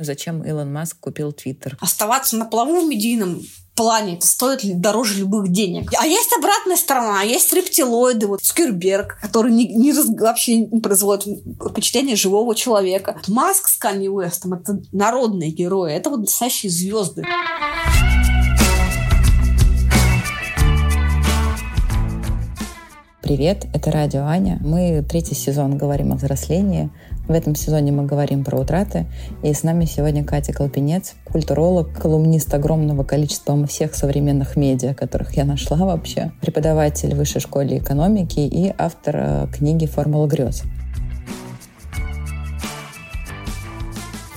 Зачем Илон Маск купил Твиттер? Оставаться на плаву в медийном плане стоит дороже любых денег. А есть обратная сторона, есть рептилоиды, вот Цукерберг, который вообще не производит впечатление живого человека. Маск с Канье Уэстом — это народные герои, это вот настоящие звезды. Привет, это радио Аня. Мы третий сезон говорим о взрослении. В этом сезоне мы говорим про утраты. И с нами сегодня Катя Колпинец, культуролог, колумнист огромного количества всех современных медиа, которых я нашла вообще, преподаватель в Высшей школе экономики и автор книги «Формула грез».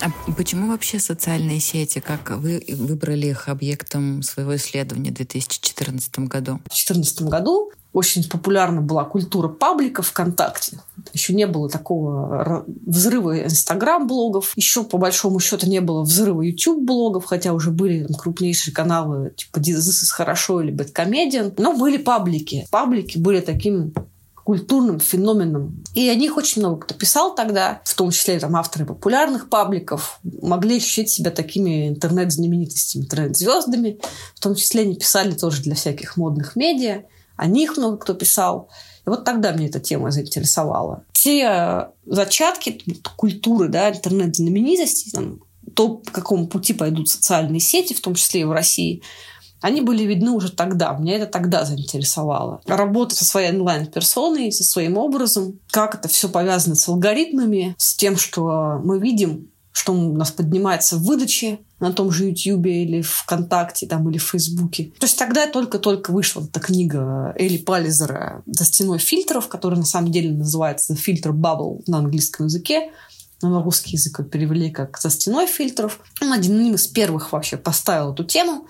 А почему вообще социальные сети? Как вы выбрали их объектом своего исследования в 2014 году? В 2014 году очень популярна была культура паблика ВКонтакте. Еще не было такого взрыва Инстаграм-блогов. Еще, по большому счету, не было взрыва Ютуб-блогов, хотя уже были там крупнейшие каналы типа This is Хорошо или Bad Comedian. Но были паблики. Паблики были таким культурным феноменом. И о них очень много кто писал тогда, в том числе там авторы популярных пабликов, могли ощущать себя такими интернет-знаменитостями, интернет-звездами. В том числе они писали тоже для всяких модных медиа. О них много кто писал. И вот тогда мне эта тема заинтересовала. Те зачатки культуры, да, интернет-знаменитостей, там, то, по какому пути пойдут социальные сети, в том числе и в России, они были видны уже тогда. Меня это тогда заинтересовало. Работа со своей онлайн-персоной, со своим образом, как это все повязано с алгоритмами, с тем, что мы видим, что у нас поднимается в выдаче на том же Ютьюбе или ВКонтакте там, или в Фейсбуке. То есть тогда только-только вышла эта книга Эли Пализера «За стеной фильтров», которая на самом деле называется «Фильтр бабл» на английском языке. На русский язык перевели как «За стеной фильтров». Он одним из первых вообще поставил эту тему,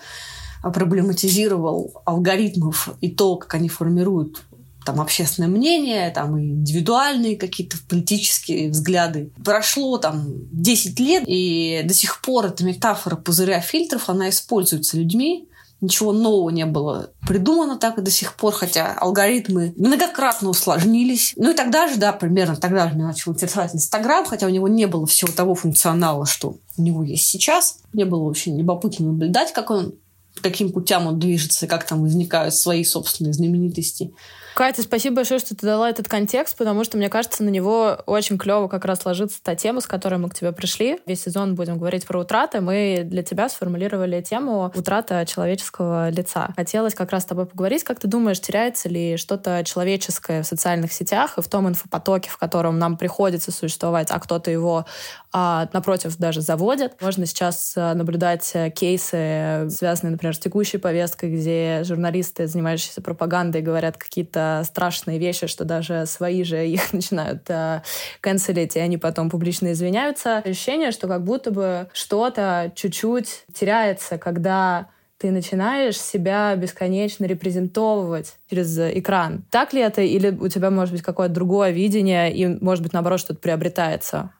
проблематизировал алгоритмов и то, как они формируют там общественное мнение, там и индивидуальные какие-то политические взгляды. Прошло там 10 лет, и до сих пор эта метафора пузыря фильтров, она используется людьми. Ничего нового не было придумано так и до сих пор, хотя алгоритмы многократно усложнились. Ну и тогда же, да, примерно тогда же меня начал интересовать Инстаграм, хотя у него не было всего того функционала, что у него есть сейчас. Мне было очень любопытно наблюдать, как он каким путям он движется, как там возникают свои собственные знаменитости. Катя, спасибо большое, что ты дала этот контекст, потому что, мне кажется, на него очень клево как раз ложится та тема, с которой мы к тебе пришли. Весь сезон будем говорить про утраты. Мы для тебя сформулировали тему утрата человеческого лица. Хотелось как раз с тобой поговорить. Как ты думаешь, теряется ли что-то человеческое в социальных сетях и в том инфопотоке, в котором нам приходится существовать, а кто-то его, напротив, даже заводит? Можно сейчас наблюдать кейсы, связанные, например, с текущей повесткой, где журналисты, занимающиеся пропагандой, говорят какие-то страшные вещи, что даже свои же их начинают канцелить, и они потом публично извиняются. Ощущение, что как будто бы что-то чуть-чуть теряется, когда ты начинаешь себя бесконечно репрезентовывать через экран. Так ли это, или у тебя, может быть, какое-то другое видение, и, может быть, наоборот, что-то приобретается?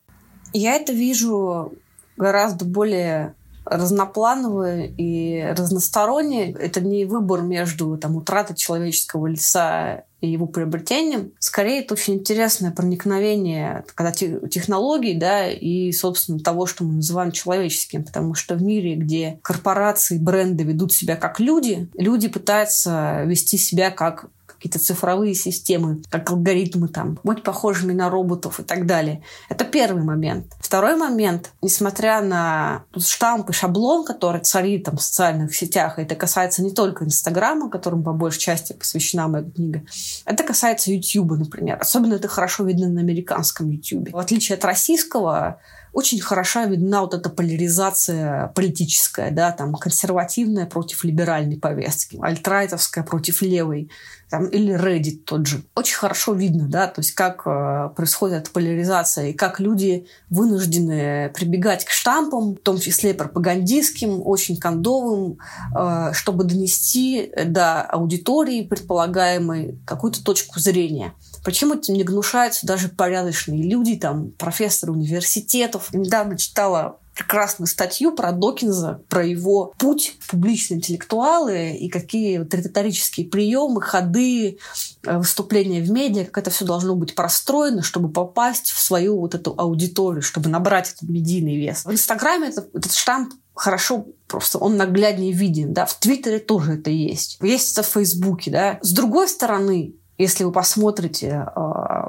Я это вижу гораздо более разноплановые и разносторонние. Это не выбор между там, утратой человеческого лица и его приобретением. Скорее, это очень интересное проникновение когда технологий, да, и, собственно, того, что мы называем человеческим. Потому что в мире, где корпорации, бренды ведут себя как люди, люди пытаются вести себя как какие-то цифровые системы, как алгоритмы, там, быть похожими на роботов и так далее. Это первый момент. Второй момент, несмотря на штамп и шаблон, который царит там, в социальных сетях, это касается не только Инстаграма, которому по большей части посвящена моя книга, это касается Ютьюба, например. Особенно это хорошо видно на американском Ютьюбе. В отличие от российского, очень хорошо видна вот эта поляризация политическая, да, там консервативная против либеральной повестки, альтрайтовская против левой, там, или Редит тот же. Очень хорошо видно, да, то есть как происходит эта поляризация и как люди вынуждены прибегать к штампам, в том числе пропагандистским, очень кондовым, чтобы донести до аудитории предполагаемой какую-то точку зрения. Причем этим не гнушаются даже порядочные люди, там, профессоры университетов. Недавно читала прекрасную статью про Докинза, про его путь публичные интеллектуалы и какие вот риторические приемы, ходы, выступления в медиа, как это все должно быть простроено, чтобы попасть в свою вот эту аудиторию, чтобы набрать этот медийный вес. В Инстаграме этот штамп хорошо, просто он нагляднее виден. Да? В Твиттере тоже это есть. Есть это в Фейсбуке. Да? С другой стороны, если вы посмотрите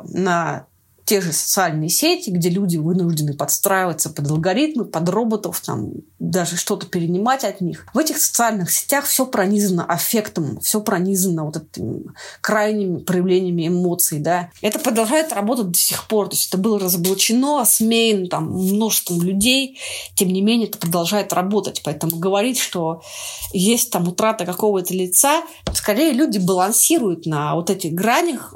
на те же социальные сети, где люди вынуждены подстраиваться под алгоритмы, под роботов, там, даже что-то перенимать от них. В этих социальных сетях все пронизано аффектом, все пронизано вот этими крайними проявлениями эмоций. Да. Это продолжает работать до сих пор. То есть это было разоблачено, осмеяно там, множеством людей. Тем не менее, это продолжает работать. Поэтому говорить, что есть там утрата какого-то лица, скорее люди балансируют на вот этих гранях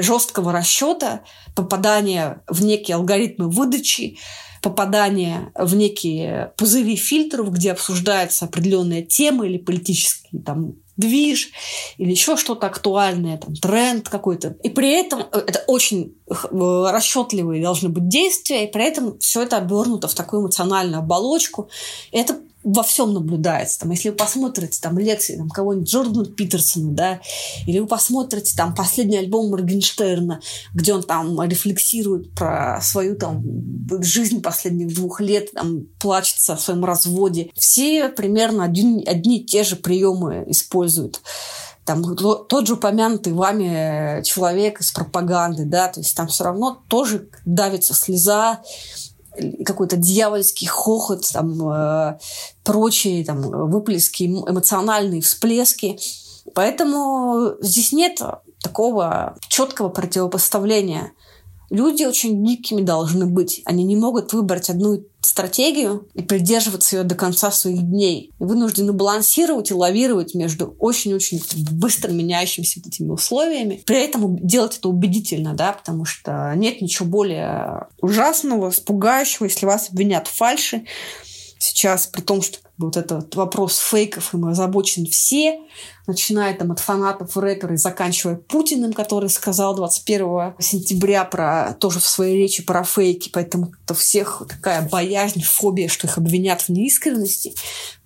жесткого расчета, попадание в некие алгоритмы выдачи, попадание в некие пузыри фильтров, где обсуждаются определенные темы или политический там, движ, или еще что-то актуальное, там, тренд какой-то. И при этом это очень расчетливые должны быть действия, и при этом все это обернуто в такую эмоциональную оболочку. И это во всем наблюдается. Там, если вы посмотрите там, лекции там, кого-нибудь Джордана Питерсона, да, или вы посмотрите там, последний альбом Моргенштерна, где он там рефлексирует про свою там, жизнь последних 2 лет, там, плачется о своем разводе. Все примерно одни и те же приемы используют. Там, тот же упомянутый вами человек из пропаганды, да, то есть там все равно тоже давится слеза, какой-то дьявольский хохот, там, прочие там, выплески, эмоциональные всплески. Поэтому здесь нет такого четкого противопоставления. Люди очень гибкими должны быть. Они не могут выбрать одну стратегию и придерживаться ее до конца своих дней. И вынуждены балансировать и лавировать между очень-очень быстро меняющимися вот этими условиями. При этом делать это убедительно, да, потому что нет ничего более ужасного, пугающего, если вас обвинят в фальши. Сейчас, при том, что вот этот вопрос фейков, им озабочен все, начиная там, от фанатов рэпера и заканчивая Путиным, который сказал 21 сентября про, тоже в своей речи про фейки. Поэтому у всех такая боязнь, фобия, что их обвинят в неискренности.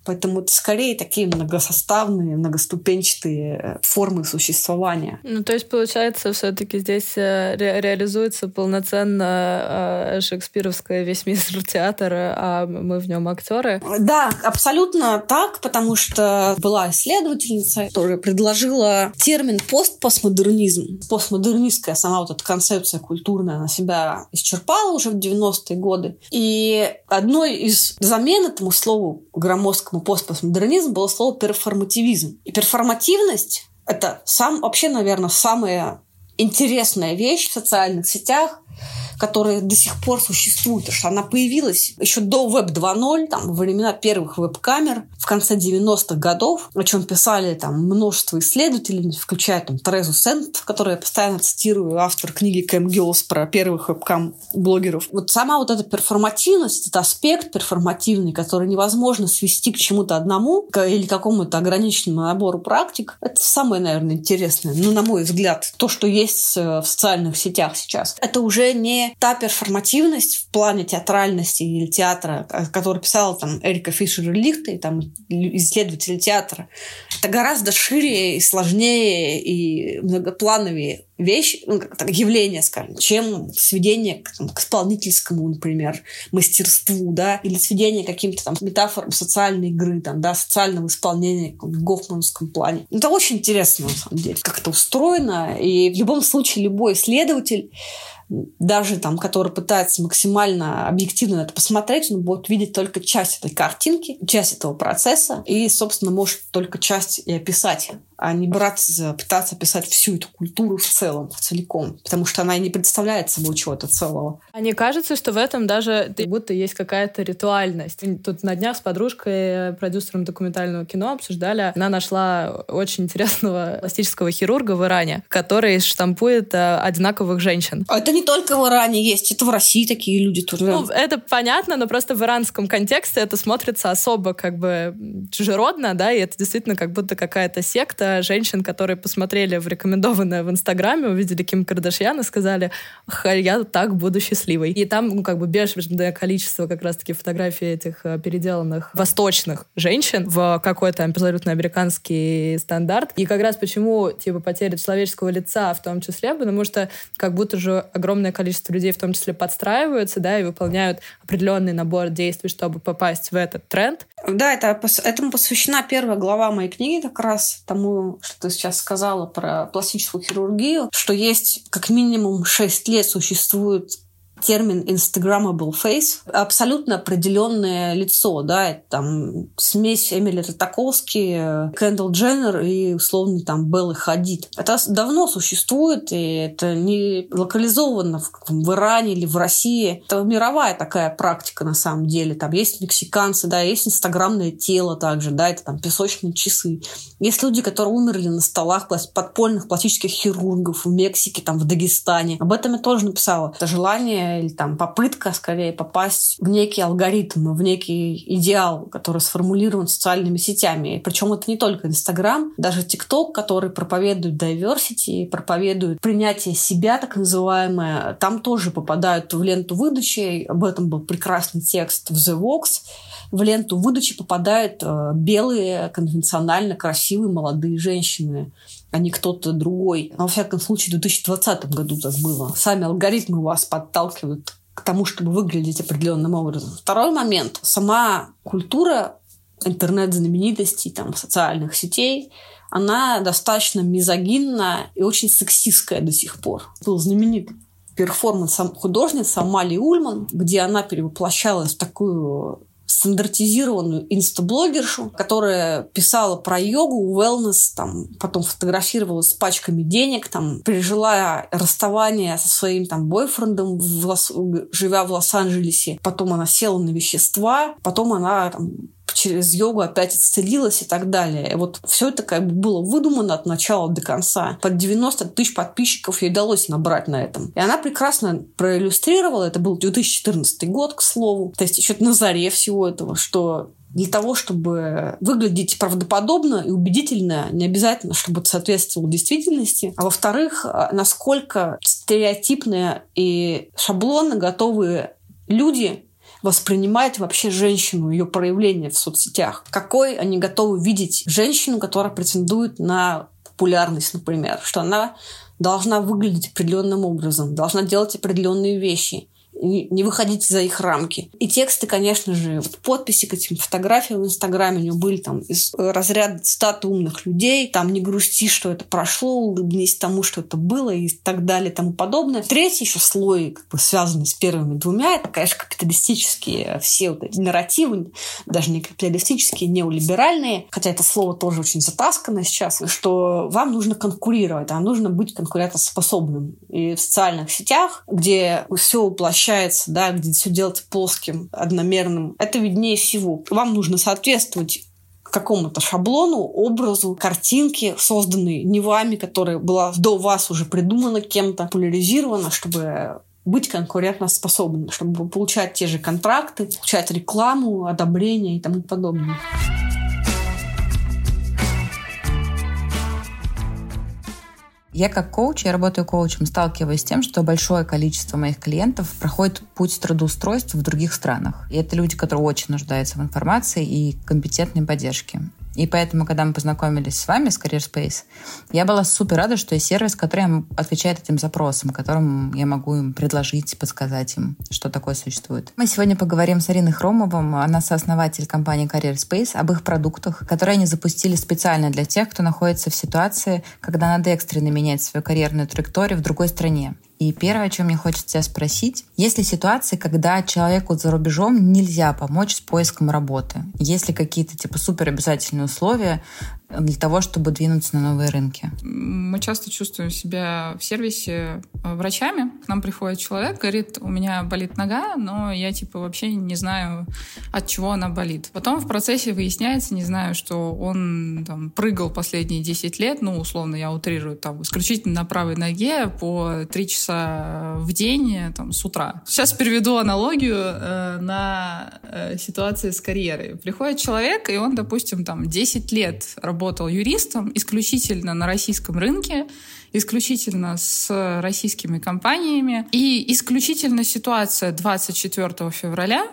Поэтому это скорее такие многосоставные, многоступенчатые формы существования. Ну, то есть, получается, все-таки здесь реализуется полноценно шекспировское «Весь мир театр», а мы в нем актеры. Да, абсолютно так, потому что была исследовательница, которая предложила термин «постпостмодернизм». Постмодернистская сама вот эта концепция культурная, она себя исчерпала уже в 90-е годы. И одной из замен этому слову громоздкому постпостмодернизм было слово перформативизм. И перформативность – это вообще, наверное, самая интересная вещь в социальных сетях, которая до сих пор существует, потому что она появилась еще до Веб-2.0, там, во времена первых веб-камер, в конце 90-х годов, о чем писали там, множество исследователей, включая там, Трезу Сент, которую я постоянно цитирую, автор книги «Cam Girls» про первых веб-кам-блогеров. Вот сама вот эта перформативность, этот аспект перформативный, который невозможно свести к чему-то одному или к какому-то ограниченному набору практик, это самое, наверное, интересное, ну, на мой взгляд, то, что есть в социальных сетях сейчас. Это уже не та перформативность в плане театральности или театра, которую писала там Эрика Фишер-Лихта и там исследователи театра. Это гораздо шире и сложнее и многоплановее вещь, ну, как явление, скажем, чем сведение к исполнительскому, например, мастерству, да, или сведение к каким-то там метафорам социальной игры, там, да, социального исполнения в гофмановском плане. Это очень интересно, на самом деле, как это устроено, и в любом случае любой исследователь, даже там, который пытается максимально объективно на это посмотреть, он будет видеть только часть этой картинки, часть этого процесса, и, собственно, может только часть и описать, а не пытаться описать всю эту культуру в целом, целиком, потому что она и не представляет собой чего-то целого. А не кажется, что в этом даже как будто есть какая-то ритуальность? Тут на днях с подружкой, продюсером документального кино, обсуждали. Она нашла очень интересного пластического хирурга в Иране, который штампует одинаковых женщин. Это не только в Иране есть, это в России такие люди тоже. Ну, это понятно, но просто в иранском контексте это смотрится особо как бы чужеродно, да, и это действительно как будто какая-то секта, это женщин, которые посмотрели в рекомендованное в Инстаграме, увидели Ким Кардашьян и сказали: я так буду счастливой. И там, ну, как бы бешеное количество как раз-таки фотографий этих переделанных восточных женщин в какой-то абсолютно американский стандарт. И как раз почему, типа, потеря человеческого лица в том числе, потому что как будто же огромное количество людей в том числе подстраиваются, да, и выполняют определенный набор действий, чтобы попасть в этот тренд. Да, этому посвящена первая глава моей книги, как раз тому, что ты сейчас сказала про пластическую хирургию, что есть как минимум 6 лет существует термин «Instagrammable face», абсолютно определенное лицо, да, это там смесь Эмили Тартаковски, Кендалл Дженнер и условный там Беллы Хадид. Это давно существует, и это не локализовано в Иране или в России. Это мировая такая практика на самом деле. Там есть мексиканцы, да, есть инстаграмное тело также, да, это там песочные часы. Есть люди, которые умерли на столах подпольных пластических хирургов в Мексике, там в Дагестане. Об этом я тоже написала. Это желание или там попытка, скорее, попасть в некий алгоритм, в некий идеал, который сформулирован социальными сетями. Причем это не только Инстаграм, даже ТикТок, который проповедует diversity, проповедует принятие себя, так называемое, там тоже попадают в ленту выдачи. Об этом был прекрасный текст в The Vox. В ленту выдачи попадают белые, конвенционально красивые молодые женщины, а не кто-то другой. Но, во всяком случае, в 2020 году так было. Сами алгоритмы вас подталкивают к тому, чтобы выглядеть определенным образом. Второй момент. Сама культура интернет-знаменитостей, там, социальных сетей, она достаточно мизогинна и очень сексистская до сих пор. Был знаменитый перформанс художницы Амали Ульман, где она перевоплощалась в такую стандартизированную инстаблогершу, которая писала про йогу, wellness, там, потом фотографировалась с пачками денег, там, пережила расставание со своим там бойфрендом, живя в Лос-Анджелесе. Потом она села на вещества, потом она там через йогу опять исцелилась и так далее. И вот все это как бы было выдумано от начала до конца. Под 90 тысяч подписчиков ей удалось набрать на этом. И она прекрасно проиллюстрировала, это был 2014 год, к слову, то есть еще на заре всего этого, что для того, чтобы выглядеть правдоподобно и убедительно, не обязательно, чтобы это соответствовало действительности. А во-вторых, насколько стереотипные и шаблонно готовы люди воспринимает вообще женщину, ее проявление в соцсетях. Какой они готовы видеть женщину, которая претендует на популярность, например, что она должна выглядеть определенным образом, должна делать определенные вещи, не выходить за их рамки. И тексты, конечно же, вот подписи к этим фотографиям в Инстаграме у него были там из разряда цитат умных людей, там «не грусти, что это прошло», «улыбнись тому, что это было» и так далее, и тому подобное. Третий еще слой, как бы связанный с первыми двумя, это, конечно, капиталистические все вот эти нарративы, даже не капиталистические, неолиберальные, хотя это слово тоже очень затаскано сейчас, что вам нужно конкурировать, вам нужно быть конкурентоспособным. И в социальных сетях, где все уплощается, да, где все делается плоским, одномерным, это виднее всего. Вам нужно соответствовать какому-то шаблону, образу, картинке, созданной не вами, которая была до вас уже придумана кем-то, популяризирована, чтобы быть конкурентоспособным, чтобы получать те же контракты, получать рекламу, одобрение и тому подобное. Я как коуч, я работаю коучем, сталкиваюсь с тем, что большое количество моих клиентов проходит путь трудоустройства в других странах. И это люди, которые очень нуждаются в информации и компетентной поддержке. И поэтому, когда мы познакомились с вами, с Career Space, я была супер рада, что есть сервис, который отвечает этим запросам, которым я могу им предложить, подсказать им, что такое существует. Мы сегодня поговорим с Ариной Хромовым, она сооснователь компании Career Space, об их продуктах, которые они запустили специально для тех, кто находится в ситуации, когда надо экстренно менять свою карьерную траекторию в другой стране. И первое, о чем мне хочется тебя спросить, есть ли ситуации, когда человеку за рубежом нельзя помочь с поиском работы? Есть ли какие-то типа суперобязательные условия для того, чтобы двинуться на новые рынки? Мы часто чувствуем себя в сервисе врачами. К нам приходит человек, говорит: у меня болит нога, но я типа вообще не знаю, от чего она болит. Потом в процессе выясняется, не знаю, что он там прыгал последние 10 лет, ну, условно, я утрирую, там, исключительно на правой ноге по 3 часа в день, там, с утра. Сейчас переведу аналогию на ситуацию с карьерой. Приходит человек, и он, допустим, там, 10 лет работает работал юристом исключительно на российском рынке, исключительно с российскими компаниями. И исключительно ситуация 24 февраля,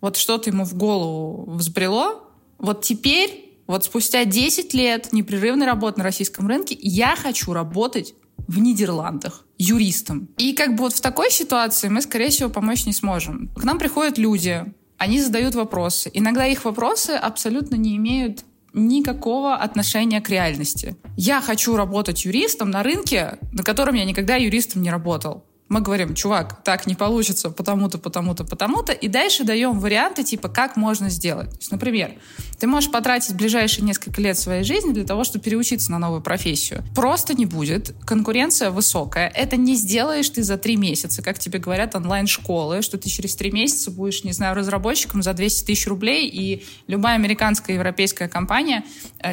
вот что-то ему в голову взбрело, вот теперь, вот спустя 10 лет непрерывной работы на российском рынке, я хочу работать в Нидерландах юристом. И как бы вот в такой ситуации мы, скорее всего, помочь не сможем. К нам приходят люди, они задают вопросы. Иногда их вопросы абсолютно не имеют никакого отношения к реальности. Я хочу работать юристом на рынке, на котором я никогда юристом не работал. Мы говорим: чувак, так не получится, потому-то, потому-то, потому-то, и дальше даем варианты, типа, как можно сделать. То есть, например, ты можешь потратить ближайшие несколько лет своей жизни для того, чтобы переучиться на новую профессию. Просто не будет, конкуренция высокая, это не сделаешь ты за 3 месяца, как тебе говорят онлайн-школы, что ты через 3 месяца будешь, не знаю, разработчиком за 200 тысяч рублей, и любая американская, европейская компания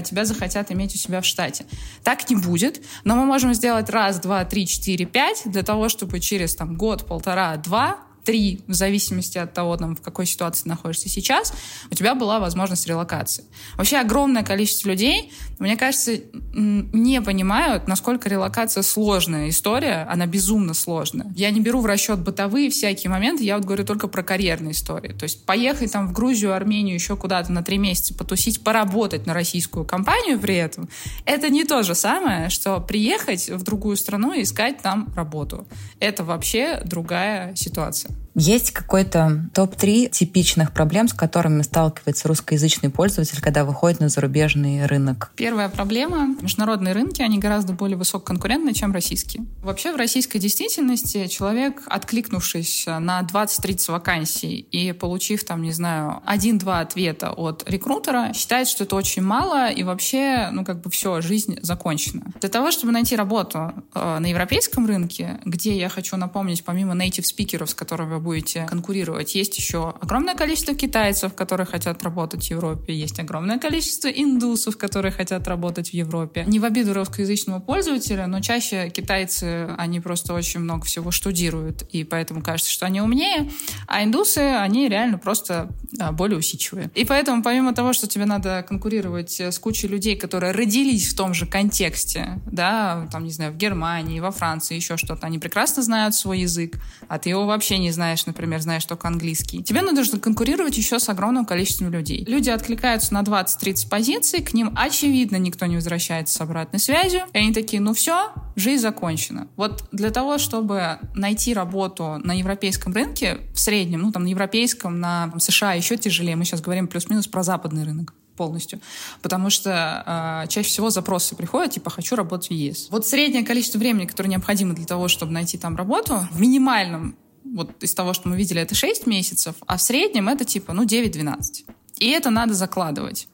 тебя захотят иметь у себя в штате. Так не будет, но мы можем сделать 1, 2, 3, 4, 5 для того, чтобы через там, год, полтора, 2, 3, в зависимости от того, там, в какой ситуации ты находишься сейчас, у тебя была возможность релокации. Вообще огромное количество людей, мне кажется, не понимают, насколько релокация сложная история, она безумно сложная. Я не беру в расчет бытовые всякие моменты, я вот говорю только про карьерные истории. То есть поехать там в Грузию, Армению, еще куда-то на 3 месяца потусить, поработать на российскую компанию при этом, это не то же самое, что приехать в другую страну и искать там работу. Это вообще другая ситуация. Есть какой-то топ-3 типичных проблем, с которыми сталкивается русскоязычный пользователь, когда выходит на зарубежный рынок? Первая проблема. Международные рынки, они гораздо более высококонкурентны, чем российские. Вообще в российской действительности человек, откликнувшись на 20-30 вакансий и получив там, не знаю, 1-2 ответа от рекрутера, считает, что это очень мало и вообще, ну как бы все, жизнь закончена. Для того, чтобы найти работу на европейском рынке, где, я хочу напомнить, помимо native-спикеров, с которыми будете конкурировать, есть еще огромное количество китайцев, которые хотят работать в Европе, есть огромное количество индусов, которые хотят работать в Европе. Не в обиду русскоязычного пользователя, но чаще китайцы, они просто очень много всего штудируют, и поэтому кажется, что они умнее, а индусы, они реально просто более усидчивые. И поэтому, помимо того, что тебе надо конкурировать с кучей людей, которые родились в том же контексте, да, там, не знаю, в Германии, во Франции, еще что-то, они прекрасно знают свой язык, а ты его вообще не знаешь, например, знаешь только английский. Тебе нужно конкурировать еще с огромным количеством людей. Люди откликаются на 20-30 позиций, к ним, очевидно, никто не возвращается с обратной связью, и они такие: ну все, жизнь закончена. Вот для того, чтобы найти работу на европейском рынке, в среднем, ну там на европейском, на США еще тяжелее, мы сейчас говорим плюс-минус про западный рынок полностью, потому что чаще всего запросы приходят, типа, хочу работать в ЕС. Вот среднее количество времени, которое необходимо для того, чтобы найти там работу, в минимальном, вот из того, что мы видели, это 6 месяцев, а в среднем это типа, ну, 9-12. И это надо закладывать.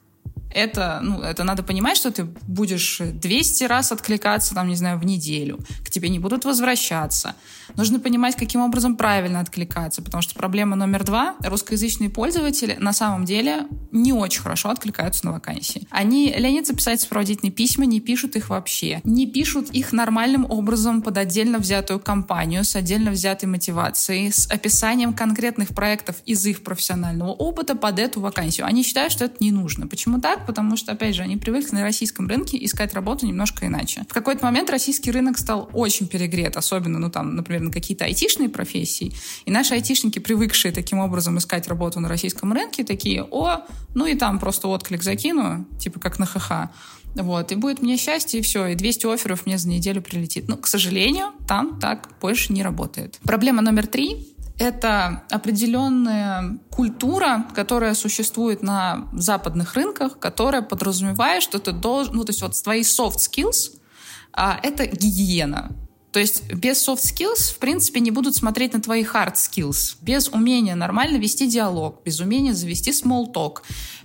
Это, ну, это надо понимать, что ты будешь 200 раз откликаться, там, не знаю, в неделю. К тебе не будут возвращаться. Нужно понимать, каким образом правильно откликаться, потому что проблема номер 2. Русскоязычные пользователи на самом деле не очень хорошо откликаются на вакансии. Они ленятся писать сопроводительные письма, не пишут их вообще. Не пишут их нормальным образом под отдельно взятую компанию, с отдельно взятой мотивацией, с описанием конкретных проектов из их профессионального опыта под эту вакансию. Они считают, что это не нужно. Почему так? Потому что, опять же, они привыкли на российском рынке искать работу немножко иначе. В какой-то момент российский рынок стал очень перегрет, особенно, ну, там, например, на какие-то айтишные профессии. И наши айтишники, привыкшие таким образом искать работу на российском рынке, такие: о, ну и там просто отклик закину, типа как на ХХ. Вот, и будет мне счастье, и все, и 200 офферов мне за неделю прилетит. Но, к сожалению, там так больше не работает. Проблема номер 3. Это определенная культура, которая существует на западных рынках, которая подразумевает, что ты должен... Ну, то есть вот твои soft skills — это гигиена. То есть без soft skills, в принципе, не будут смотреть на твои hard skills. Без умения нормально вести диалог, без умения завести small talk,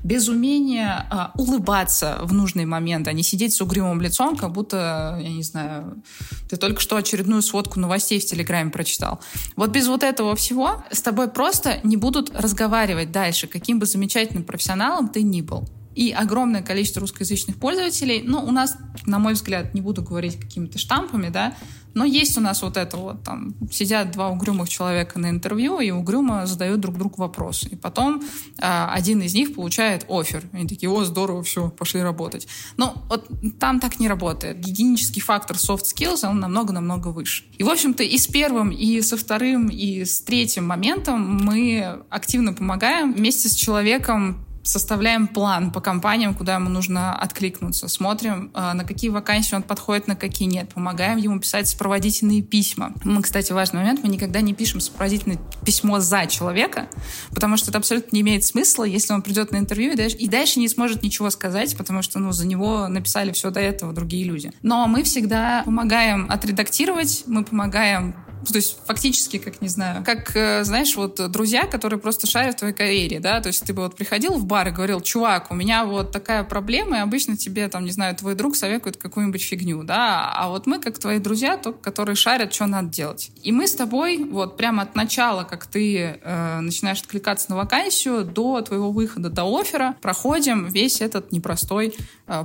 без умения улыбаться в нужный момент, а не сидеть с угрюмым лицом, как будто, я не знаю, ты только что очередную сводку новостей в Телеграме прочитал. Вот без вот этого всего с тобой просто не будут разговаривать дальше, каким бы замечательным профессионалом ты ни был. И огромное количество русскоязычных пользователей, ну, у нас, на мой взгляд, не буду говорить какими-то штампами, да, Но есть у нас вот это вот, там, сидят два угрюмых человека на интервью и угрюмо задают друг другу вопросы. И потом один из них получает оффер. Они такие: о, здорово, все, пошли работать. Но вот там так не работает. Гигиенический фактор soft skills, он намного-намного выше. И, в общем-то, и с первым, и со вторым, и с третьим моментом мы активно помогаем вместе с человеком. Составляем план по компаниям, куда ему нужно откликнуться. Смотрим, на какие вакансии он подходит, на какие нет. Помогаем ему писать сопроводительные письма. Мы, кстати, важный момент, мы никогда не пишем сопроводительное письмо за человека, потому что это абсолютно не имеет смысла, если он придет на интервью и дальше не сможет ничего сказать, потому что за него написали все до этого другие люди. Но мы всегда помогаем отредактировать, мы помогаем... То есть фактически, как, не знаю, как, знаешь, вот друзья, которые просто шарят в твоей карьере, да, то есть ты бы вот приходил в бар и говорил: чувак, у меня вот такая проблема, и обычно тебе, там, не знаю, твой друг советует какую-нибудь фигню, да, а вот мы, как твои друзья, только которые шарят, что надо делать. И мы с тобой вот прямо от начала, как ты начинаешь откликаться на вакансию, до твоего выхода, до оффера, проходим весь этот непростой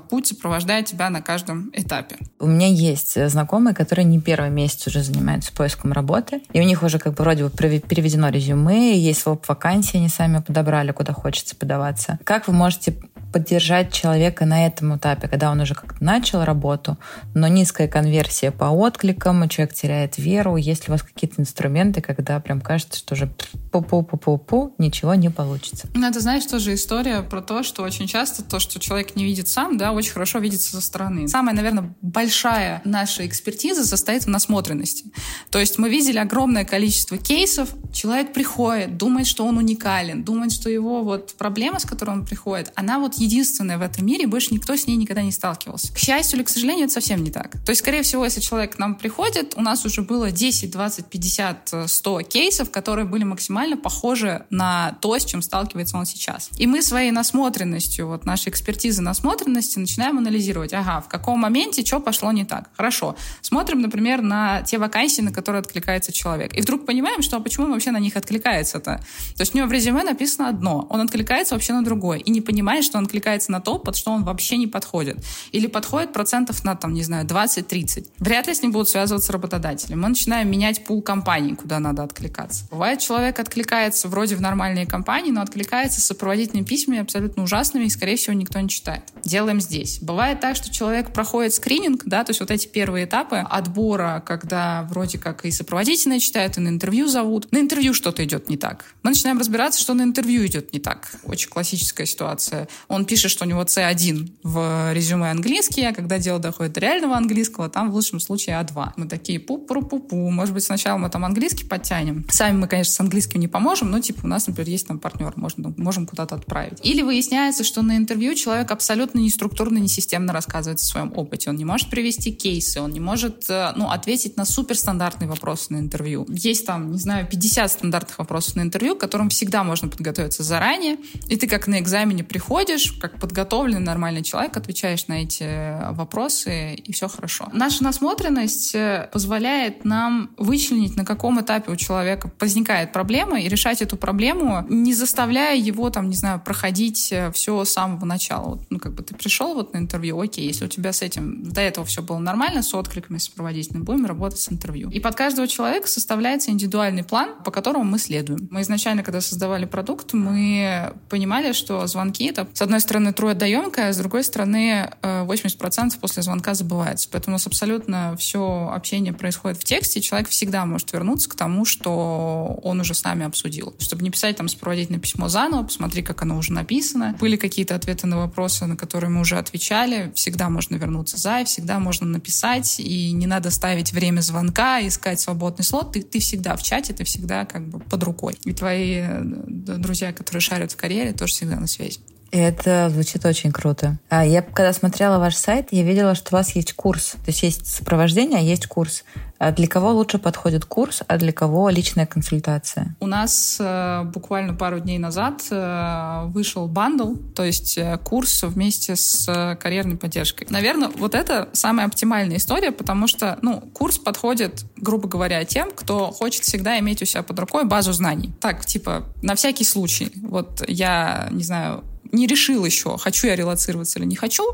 путь, сопровождая тебя на каждом этапе. У меня есть знакомые, которые не первый месяц уже занимаются поиском работы, и у них уже как бы вроде бы переведено резюме, есть своп-вакансии, они сами подобрали, куда хочется подаваться. Как вы можете поддержать человека на этом этапе, когда он уже как-то начал работу, но низкая конверсия по откликам, человек теряет веру? Есть ли у вас какие-то инструменты, когда прям кажется, что уже пу-пу-пу-пу-пу, ничего не получится? Ну, это, знаешь, тоже история про то, что очень часто то, что человек не видит сам, да, очень хорошо видится со стороны. Самая, наверное, большая наша экспертиза состоит в насмотренности. То есть мы видели огромное количество кейсов, человек приходит, думает, что он уникален, думает, что его вот проблема, с которой он приходит, она вот единственная в этом мире, больше никто с ней никогда не сталкивался. К счастью или к сожалению, это совсем не так. То есть, скорее всего, если человек к нам приходит, у нас уже было 10, 20, 50, 100 кейсов, которые были максимально похожи на то, с чем сталкивается он сейчас. И мы своей насмотренностью, вот нашей экспертизы насмотренности, начинаем анализировать. Ага, в каком моменте что пошло не так? Хорошо. Смотрим, например, на те вакансии, на которые откликается человек. И вдруг понимаем, что а почему он вообще на них откликается-то? То есть у него в резюме написано одно, он откликается вообще на другое. И не понимает, что он откликается на то, под что он вообще не подходит. Или подходит процентов на, там, не знаю, 20-30. Вряд ли с ним будут связываться работодатели. Мы начинаем менять пул компаний, куда надо откликаться. Бывает, человек откликается вроде в нормальные компании, но откликается с сопроводительными письмами абсолютно ужасными, и, скорее всего, никто не читает. Делаем здесь. Бывает так, что человек проходит скрининг, да, то есть вот эти первые этапы отбора, когда вроде как и сопроводительные читают, и на интервью зовут. На интервью что-то идет не так. Мы начинаем разбираться, что на интервью идет не так. Очень классическая ситуация. Он пишет, что у него C1 в резюме английский, а когда дело доходит до реального английского, там в лучшем случае А2. Мы такие: пу-пу-пу-пу. Может быть, сначала мы там английский подтянем. Сами мы, конечно, с английским не поможем, но типа у нас, например, есть там партнер, можем куда-то отправить. Или выясняется, что на интервью человек абсолютно не структурно, не системно рассказывает о своем опыте. Он не может привести кейсы, он не может, ответить на суперстандартные вопросы на интервью. Есть там, не знаю, 50 стандартных вопросов на интервью, к которым всегда можно подготовиться заранее. И ты как на экзамене приходишь, как подготовленный нормальный человек, отвечаешь на эти вопросы, и все хорошо. Наша насмотренность позволяет нам вычленить, на каком этапе у человека возникает проблема, и решать эту проблему, не заставляя его, там, не знаю, проходить все с самого начала. Вот, ты пришел вот на интервью, окей, если у тебя с этим до этого все было нормально, с откликами сопроводительными, будем работать с интервью. И под каждого человека составляется индивидуальный план, по которому мы следуем. Мы изначально, когда создавали продукт, мы понимали, что звонки — это, с одной стороны, трудоемкое, а с другой стороны, 80% после звонка забывается. Поэтому у нас абсолютно все общение происходит в тексте, и человек всегда может вернуться к тому, что он уже с нами обсудил. Чтобы не писать там сопроводительное письмо заново, посмотри, как оно уже написано. Были какие-то ответы на вопросы, на которые мы уже отвечали. Всегда можно вернуться и всегда можно написать, и не надо ставить время звонка, искать свободный слот. Ты всегда в чате, ты всегда как бы под рукой. И твои друзья, которые шарят в карьере, тоже всегда на связи. Это звучит очень круто. Я, когда смотрела ваш сайт, я видела, что у вас есть курс. То есть есть сопровождение, а есть курс. Для кого лучше подходит курс, а для кого личная консультация? У нас буквально пару дней назад вышел бандл, то есть курс вместе с карьерной поддержкой. Наверное, вот это самая оптимальная история, потому что курс подходит, грубо говоря, тем, кто хочет всегда иметь у себя под рукой базу знаний. Так, типа, на всякий случай. Вот я, не знаю, не решил еще, хочу я релоцироваться или не хочу,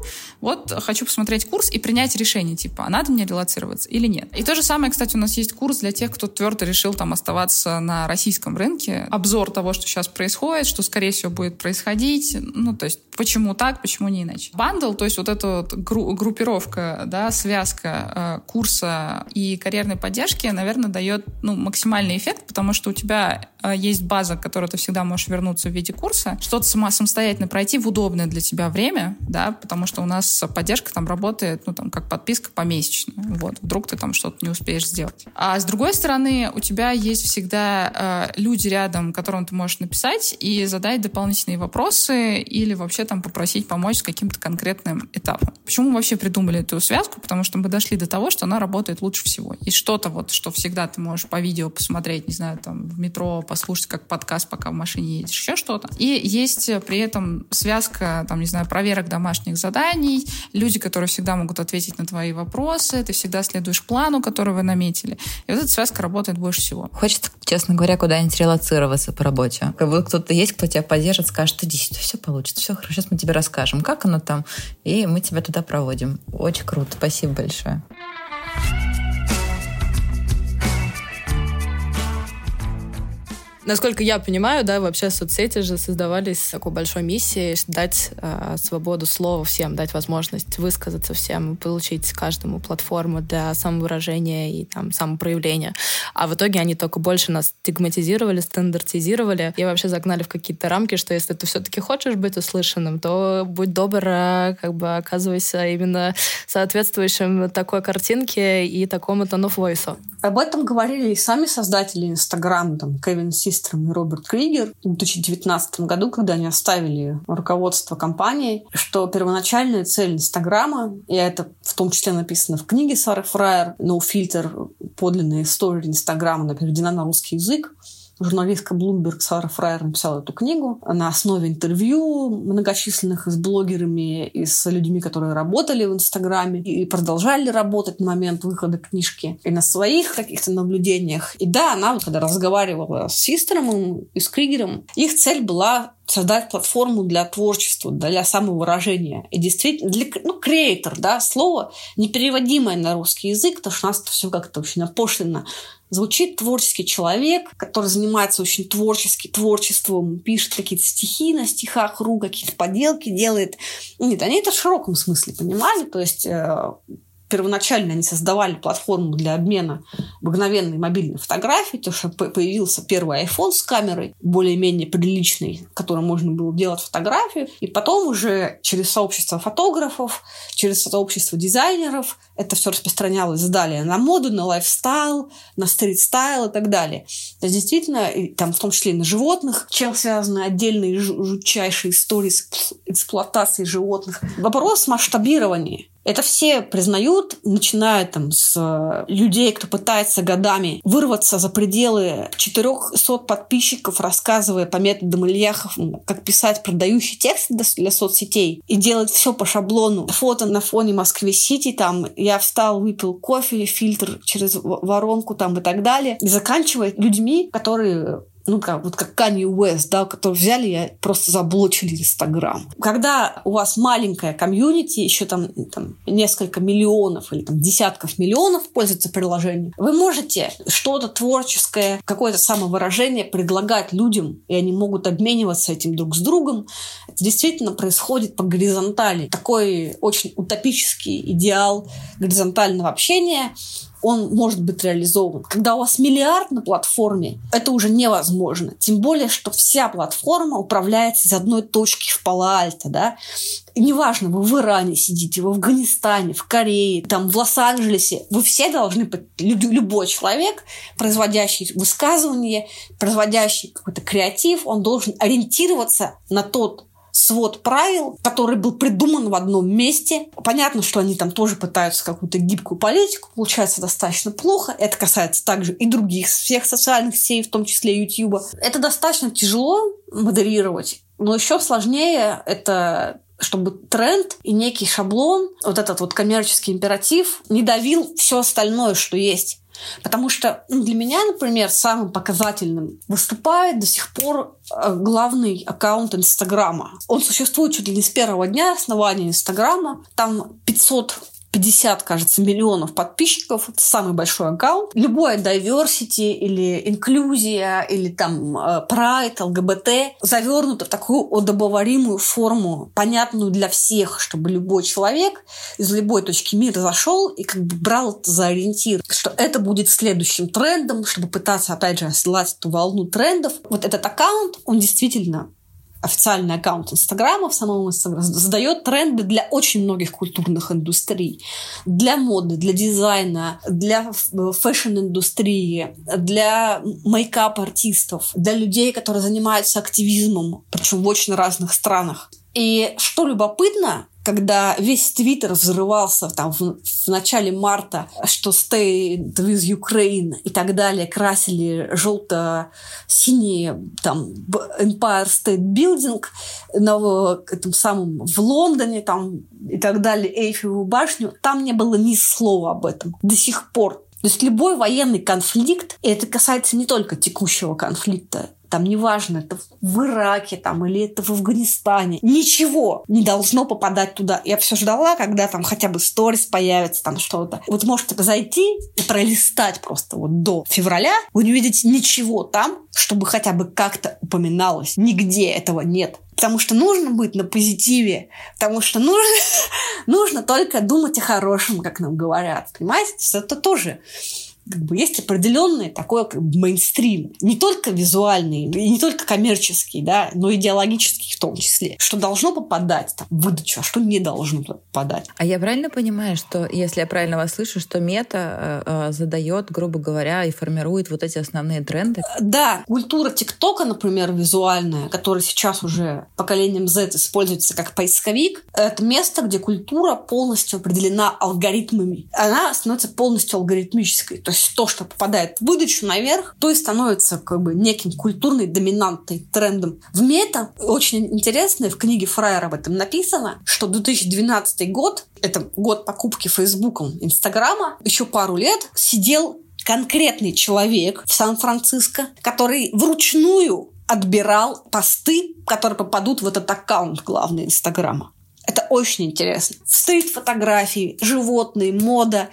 вот хочу посмотреть курс и принять решение, типа, а надо мне релоцироваться или нет. И то же самое, кстати, у нас есть курс для тех, кто твердо решил там оставаться на российском рынке. Обзор того, что сейчас происходит, что, скорее всего, будет происходить. Ну, то есть, почему так, почему не иначе. Бандл, то есть, вот эта вот группировка, да, связка курса и карьерной поддержки, наверное, дает, ну, максимальный эффект, потому что у тебя есть база, к которой ты всегда можешь вернуться в виде курса, что-то самостоятельно пройти в удобное для тебя время, да, потому что у нас поддержка там работает, ну, там, как подписка помесячно. Вот, вдруг ты там что-то не успеешь сделать. А с другой стороны, у тебя есть всегда люди рядом, которым ты можешь написать и задать дополнительные вопросы или вообще там попросить помочь с каким-то конкретным этапом. Почему мы вообще придумали эту связку? Потому что мы дошли до того, что она работает лучше всего. И что-то вот, что всегда ты можешь по видео посмотреть, не знаю, там, в метро, послушать как подкаст, пока в машине едешь, еще что-то. И есть при этом связка, там, не знаю, проверок домашних заданий, люди, которые всегда могут ответить на твои вопросы, ты всегда следуешь плану, который вы наметили. И вот эта связка работает больше всего. Хочется, честно говоря, куда-нибудь релоцироваться по работе. Как будто кто-то есть, кто тебя поддержит, скажет, иди сюда, все получится, все хорошо, сейчас мы тебе расскажем, как оно там, и мы тебя туда проводим. Очень круто, спасибо большое. Насколько я понимаю, да, вообще соцсети же создавались с такой большой миссией дать свободу слова всем, дать возможность высказаться всем, получить каждому платформу для самовыражения и там, самопроявления. А в итоге они только больше нас стигматизировали, стандартизировали и вообще загнали в какие-то рамки, что если ты все-таки хочешь быть услышанным, то будь добр, как бы оказывайся именно соответствующим такой картинке и такому тону войсу. Об этом говорили и сами создатели Инстаграма, там, Кевин Систер и Роберт Кригер в 2019 году, когда они оставили руководство компании, что первоначальная цель Инстаграма, и это в том числе написано в книге Сары Фрайер «No Filter. Подлинная история Инстаграма», она переведена на русский язык. Журналистка Bloomberg Сара Фрайер написала эту книгу на основе интервью многочисленных и с блогерами, и с людьми, которые работали в Инстаграме и продолжали работать на момент выхода книжки, и на своих каких-то наблюдениях. И да, она вот когда разговаривала с Систером и с Кригером, их цель была создать платформу для творчества, для самовыражения. И действительно, для, ну, креатор, да, слово непереводимое на русский язык, потому что у нас это все как-то очень опошлено. Звучит творческий человек, который занимается очень творчеством, пишет какие-то стихи на стихах, ру, какие-то поделки делает. Нет, они это в широком смысле понимали, то есть... Первоначально они создавали платформу для обмена обыкновенной мобильной фотографии, потому что появился первый iPhone с камерой, более-менее приличной, которой можно было делать фотографию. И потом уже через сообщество фотографов, через сообщество дизайнеров это все распространялось далее на моду, на лайфстайл, на стрит-стайл и так далее. То есть, действительно, там, в том числе и на животных, чем связаны отдельные жутчайшие истории с эксплуатацией животных. Вопрос масштабирования. Это все признают, начиная там с людей, кто пытается годами вырваться за пределы 400 подписчиков, рассказывая по методам Ильяхов, как писать продающий текст для соцсетей и делать все по шаблону. Фото на фоне Москвы-Сити, там я встал, выпил кофе, фильтр через воронку там и так далее. И заканчивает людьми, которые... Ну, как, вот как Канье Уэст, да, который взяли и просто заблочили Инстаграм. Когда у вас маленькая комьюнити, еще там несколько миллионов или там, десятков миллионов пользуются приложением, вы можете что-то творческое, какое-то самовыражение предлагать людям, и они могут обмениваться этим друг с другом. Это действительно происходит по горизонтали. Такой очень утопический идеал горизонтального общения – он может быть реализован. Когда у вас миллиард на платформе, это уже невозможно. Тем более, что вся платформа управляется из одной точки в Пало-Альто, да? И неважно, вы в Иране сидите, вы в Афганистане, в Корее, там, в Лос-Анджелесе. Вы все должны, любой человек, производящий высказывание, производящий какой-то креатив, он должен ориентироваться на тот свод правил, который был придуман в одном месте. Понятно, что они там тоже пытаются какую-то гибкую политику, получается достаточно плохо. Это касается также и других всех социальных сетей, в том числе Ютуба. Это достаточно тяжело модерировать, но еще сложнее это... чтобы тренд и некий шаблон, вот этот вот коммерческий императив не давил все остальное, что есть. Потому что для меня, например, самым показательным выступает до сих пор главный аккаунт Инстаграма. Он существует чуть ли не с первого дня основания Инстаграма. Там 50, кажется, миллионов подписчиков. Это самый большой аккаунт. Любое diversity или инклюзия, или там прайд, ЛГБТ завернуто в такую удобоваримую форму, понятную для всех, чтобы любой человек из любой точки мира зашел и как бы брал это за ориентир, что это будет следующим трендом, чтобы пытаться, опять же, оседлать эту волну трендов. Вот этот аккаунт, он действительно... официальный аккаунт Инстаграма в самом Инстаграме задает тренды для очень многих культурных индустрий. Для моды, для дизайна, для фэшн-индустрии, для мейкап-артистов, для людей, которые занимаются активизмом, причем в очень разных странах. И что любопытно, когда весь Твиттер взрывался там, в начале марта, что «Stay with Ukraine» и так далее, красили желто-синие там, Empire State Building на этом самом, в Лондоне там, и так далее, Эйфелеву башню, там не было ни слова об этом до сих пор. То есть любой военный конфликт, и это касается не только текущего конфликта, там неважно, это в Ираке там, или это в Афганистане. Ничего не должно попадать туда. Я все ждала, когда там хотя бы сторис появится, там что-то. Вот можете зайти и пролистать просто вот до февраля. Вы не увидите ничего там, чтобы хотя бы как-то упоминалось. Нигде этого нет. Потому что нужно быть на позитиве. Потому что нужно только думать о хорошем, как нам говорят. Понимаете? Это тоже... Как бы есть определенный такой как бы, мейнстрим, не только визуальный, не только коммерческий, да, но и идеологический в том числе, что должно попадать там, в выдачу, а что не должно попадать. А я правильно понимаю, что, если я правильно вас слышу, что мета задает, грубо говоря, и формирует вот эти основные тренды? Да, культура ТикТока, например, визуальная, которая сейчас уже поколением Z используется как поисковик, это место, где культура полностью определена алгоритмами. Она становится полностью алгоритмической, то есть то, что попадает в выдачу наверх, то и становится как бы неким культурной доминантой, трендом. В мета очень интересно, в книге Фрайер об этом написано, что 2012 год, это год покупки Фейсбуком Инстаграма, еще пару лет сидел конкретный человек в Сан-Франциско, который вручную отбирал посты, которые попадут в этот аккаунт главный Инстаграма. Это очень интересно. Стрит-фотографии, животные, мода,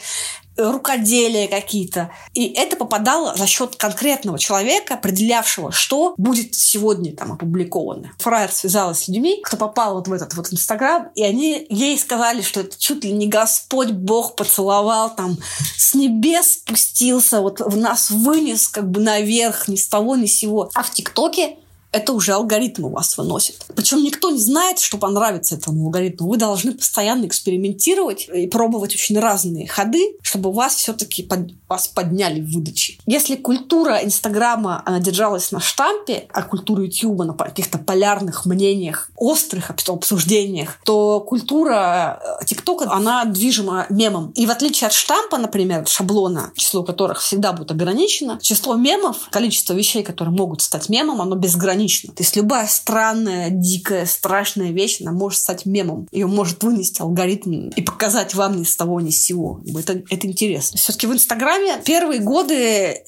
рукоделия какие-то. И это попадало за счет конкретного человека, определявшего, что будет сегодня там опубликовано. Фрайер связалась с людьми, кто попал вот в этот вот Инстаграм, и они ей сказали, что это чуть ли не Господь Бог поцеловал, там с небес спустился, вот в нас вынес как бы наверх, ни с того, ни с сего. А в ТикТоке это уже алгоритмы вас выносят. Причем никто не знает, что понравится этому алгоритму. Вы должны постоянно экспериментировать и пробовать очень разные ходы, чтобы вас все-таки вас подняли в выдаче. Если культура Инстаграма, она держалась на штампе, а культура Ютуба на каких-то полярных мнениях, острых обсуждениях, то культура ТикТока, она движима мемом. И в отличие от штампа, например, шаблона, число которых всегда будет ограничено, число мемов, количество вещей, которые могут стать мемом, оно безгранично. То есть любая странная, дикая, страшная вещь, она может стать мемом. Ее может вынести алгоритм и показать вам ни с того, ни с сего. Это интересно. Все-таки в Инстаграме первые годы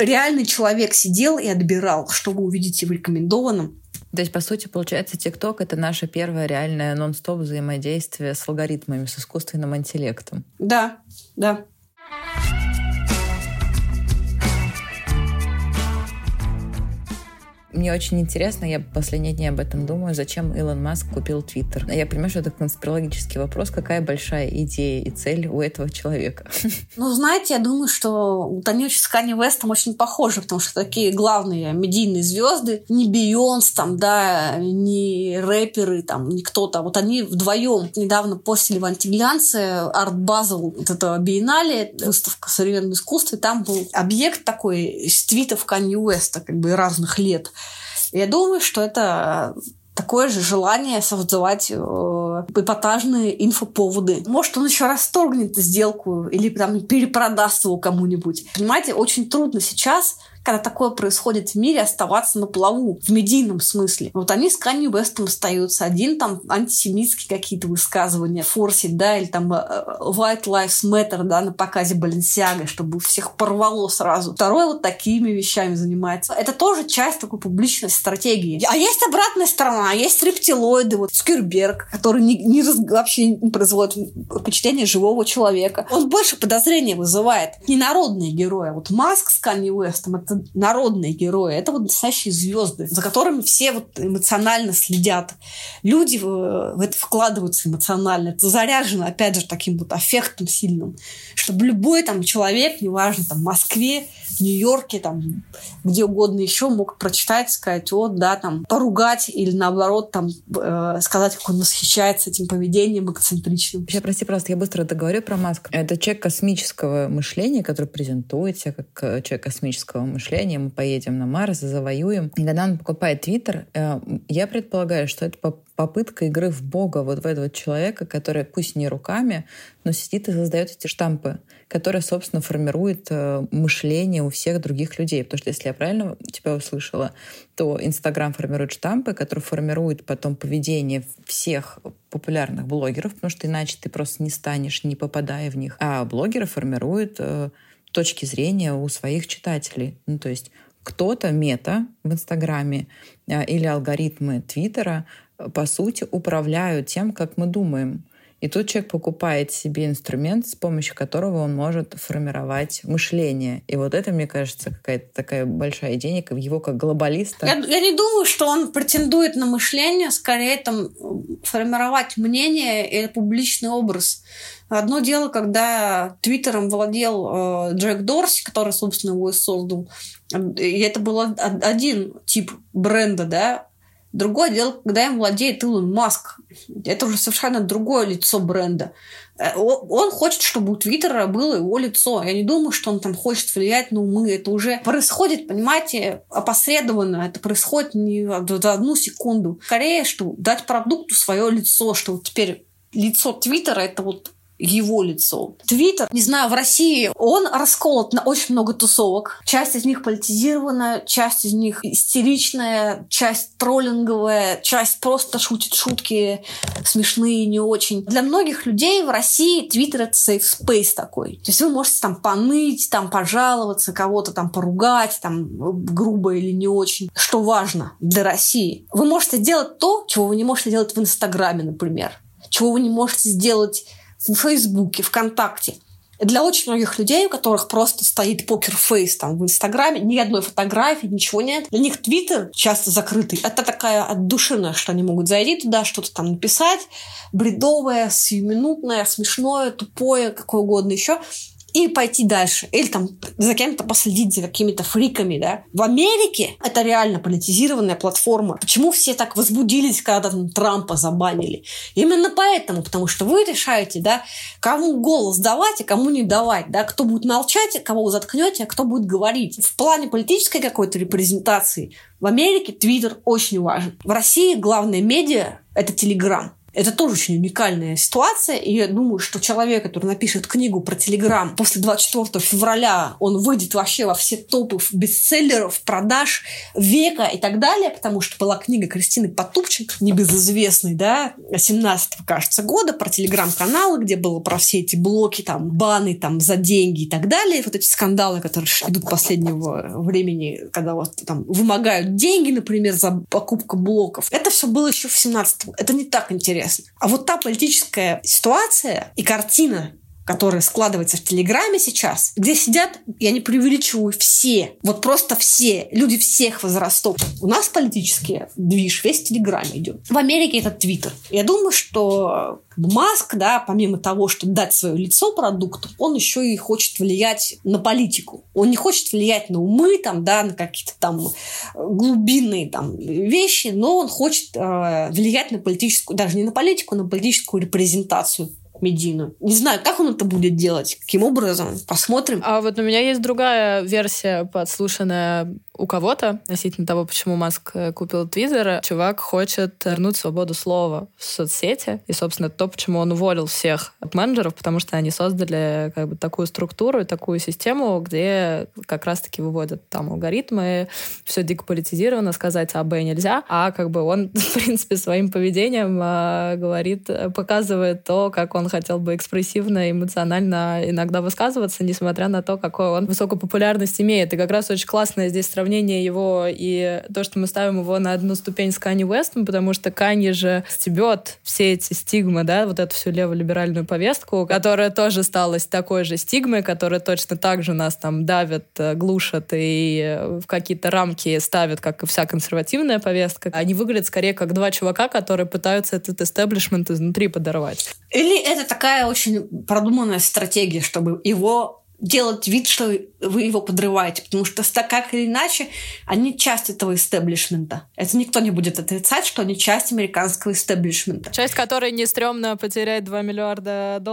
реальный человек сидел и отбирал, что вы увидите в рекомендованном. То есть, по сути, получается, ТикТок — это наше первое реальное нон-стоп взаимодействие с алгоритмами, с искусственным интеллектом. Да, да. Мне очень интересно, я последние дни об этом думаю, зачем Илон Маск купил Твиттер. Я понимаю, что это конспирологический вопрос, какая большая идея и цель у этого человека. Ну, знаете, я думаю, что у Танюши с Канье Уэстом очень похоже, потому что такие главные медийные звезды, не Бейонс, там, да, не рэперы, там, не кто-то. Вот они вдвоем недавно постили в «Антиглянце» арт-базл вот этого биеннале, выставка современного искусства, и там был объект такой из твитов Канье Уэста, как бы разных лет. Я думаю, что это такое же желание создавать эпатажные инфоповоды. Может, он еще расторгнет сделку или там перепродаст его кому-нибудь. Понимаете, очень трудно сейчас когда такое происходит в мире, оставаться на плаву в медийном смысле. Вот они с Канье Уэстом остаются. Один там антисемитские какие-то высказывания форсит, да, или там White Lives Matter, да, на показе Balenciaga, чтобы всех порвало сразу. Второй вот такими вещами занимается. Это тоже часть такой публичной стратегии. А есть обратная сторона, есть рептилоиды, вот Цукерберг, который вообще не производит впечатление живого человека. Он больше подозрений вызывает. Не народные герои. Вот Маск с Канье Уэстом — это народные герои. Это вот настоящие звезды, за которыми все вот эмоционально следят. Люди в это вкладываются эмоционально. Это заряжено, опять же, таким вот аффектом сильным. Чтобы любой там человек, неважно, там, в Москве, в Нью-Йорке, там, где угодно еще, мог прочитать, сказать, вот, да, там, поругать или, наоборот, там, сказать, как он восхищается этим поведением эксцентричным. Сейчас, прости, просто я быстро договорю про Маска. Это человек космического мышления, который презентует себя как человек космического мышления. Мы поедем на Марс, завоюем. И когда он покупает Твиттер, я предполагаю, что это попытка игры в Бога вот в этого человека, который, пусть не руками, но сидит и создает эти штампы, которые, собственно, формируют мышление у всех других людей. Потому что, если я правильно тебя услышала, то Инстаграм формирует штампы, которые формируют потом поведение всех популярных блогеров, потому что иначе ты просто не станешь, не попадая в них. А блогеры формируют точки зрения у своих читателей. Ну, то есть кто-то, мета в Инстаграме или алгоритмы Твиттера, по сути, управляют тем, как мы думаем. И тут человек покупает себе инструмент, с помощью которого он может формировать мышление. И вот это, мне кажется, какая-то такая большая идея в его как глобалиста. Я не думаю, что он претендует на мышление, скорее там формировать мнение или публичный образ. Одно дело, когда Твиттером владел Джек Дорси, который, собственно, его и создал. И это был один тип бренда, да. Другое дело, когда им владеет Илон Маск. Это уже совершенно другое лицо бренда. Он хочет, чтобы у Твиттера было его лицо. Я не думаю, что он там хочет влиять на умы. Это уже происходит, понимаете, опосредованно. Это происходит не за одну секунду. Скорее, чтобы дать продукту свое лицо, что вот теперь лицо Твиттера — это вот его лицо. Твиттер, не знаю, в России он расколот на очень много тусовок. Часть из них политизирована, часть из них истеричная, часть троллинговая, часть просто шутит шутки смешные, не очень. Для многих людей в России Твиттер — это safe space такой. То есть вы можете там поныть, там пожаловаться, кого-то там поругать, там грубо или не очень, что важно для России. Вы можете делать то, чего вы не можете делать в Инстаграме, например, чего вы не можете сделать в Фейсбуке, ВКонтакте. Для очень многих людей, у которых просто стоит покерфейс там в Инстаграме, ни одной фотографии, ничего нет. Для них Твиттер часто закрытый. Это такая отдушина, что они могут зайти туда, что-то там написать, бредовое, сиюминутное, смешное, тупое, какое угодно еще, и пойти дальше. Или там за кем-то последить, за какими-то фриками, да. В Америке это реально политизированная платформа. Почему все так возбудились, когда там Трампа забанили? Именно поэтому, потому что вы решаете, да, кому голос давать, а кому не давать, да, кто будет молчать, кого вы заткнете, а кто будет говорить. В плане политической какой-то репрезентации в Америке Твиттер очень важен. В России главное медиа – это Телеграм. Это тоже очень уникальная ситуация, и я думаю, что человек, который напишет книгу про Телеграм, после 24 февраля он выйдет вообще во все топы бестселлеров, продаж века и так далее, потому что была книга Кристины Потупчик, небезызвестной, да, 17-го, кажется, года, про Телеграм-каналы, где было про все эти блоки, там, баны, там, за деньги и так далее, вот эти скандалы, которые идут последнего времени, когда вот там вымогают деньги, например, за покупку блоков. Это все было еще в 17-м. Это не так интересно. А вот та политическая ситуация и картина, которая складывается в Телеграме сейчас, где сидят, я не преувеличиваю, все, вот просто все, люди всех возрастов. У нас политический движ весь в Телеграме идет. В Америке это Твиттер. Я думаю, что Маск, да, помимо того, что дать свое лицо продукту, он еще и хочет влиять на политику. Он не хочет влиять на умы, там, да, на какие-то там глубинные там вещи, но он хочет влиять на политическую, даже не на политику, на политическую репрезентацию медийную. Не знаю, как он это будет делать, каким образом, посмотрим. А вот у меня есть другая версия, подслушанная у кого-то, относительно того, почему Маск купил Твиттер, чувак хочет вернуть свободу слова в соцсети. И, собственно, то, почему он уволил всех от менеджеров, потому что они создали как бы такую структуру и такую систему, где как раз-таки выводят там алгоритмы, все дико политизировано, сказать А, Б нельзя. А как бы он, в принципе, своим поведением говорит, показывает то, как он хотел бы экспрессивно, эмоционально иногда высказываться, несмотря на то, какой он высокую популярность имеет. И как раз очень классное здесь сравнение его и то, что мы ставим его на одну ступень с Канье Уэстом, потому что Канье же стебет все эти стигмы, да, вот эту всю леволиберальную повестку, которая тоже стала такой же стигмой, которая точно так же нас там давит, глушит и в какие-то рамки ставит, как и вся консервативная повестка. Они выглядят скорее как два чувака, которые пытаются этот истеблишмент изнутри подорвать. Или это такая очень продуманная стратегия, чтобы его делать вид, что вы его подрываете, потому что так или иначе они часть этого истеблишмента. Это никто не будет отрицать, что они часть американского истеблишмента. Часть которой не стрёмно потерять $2 миллиарда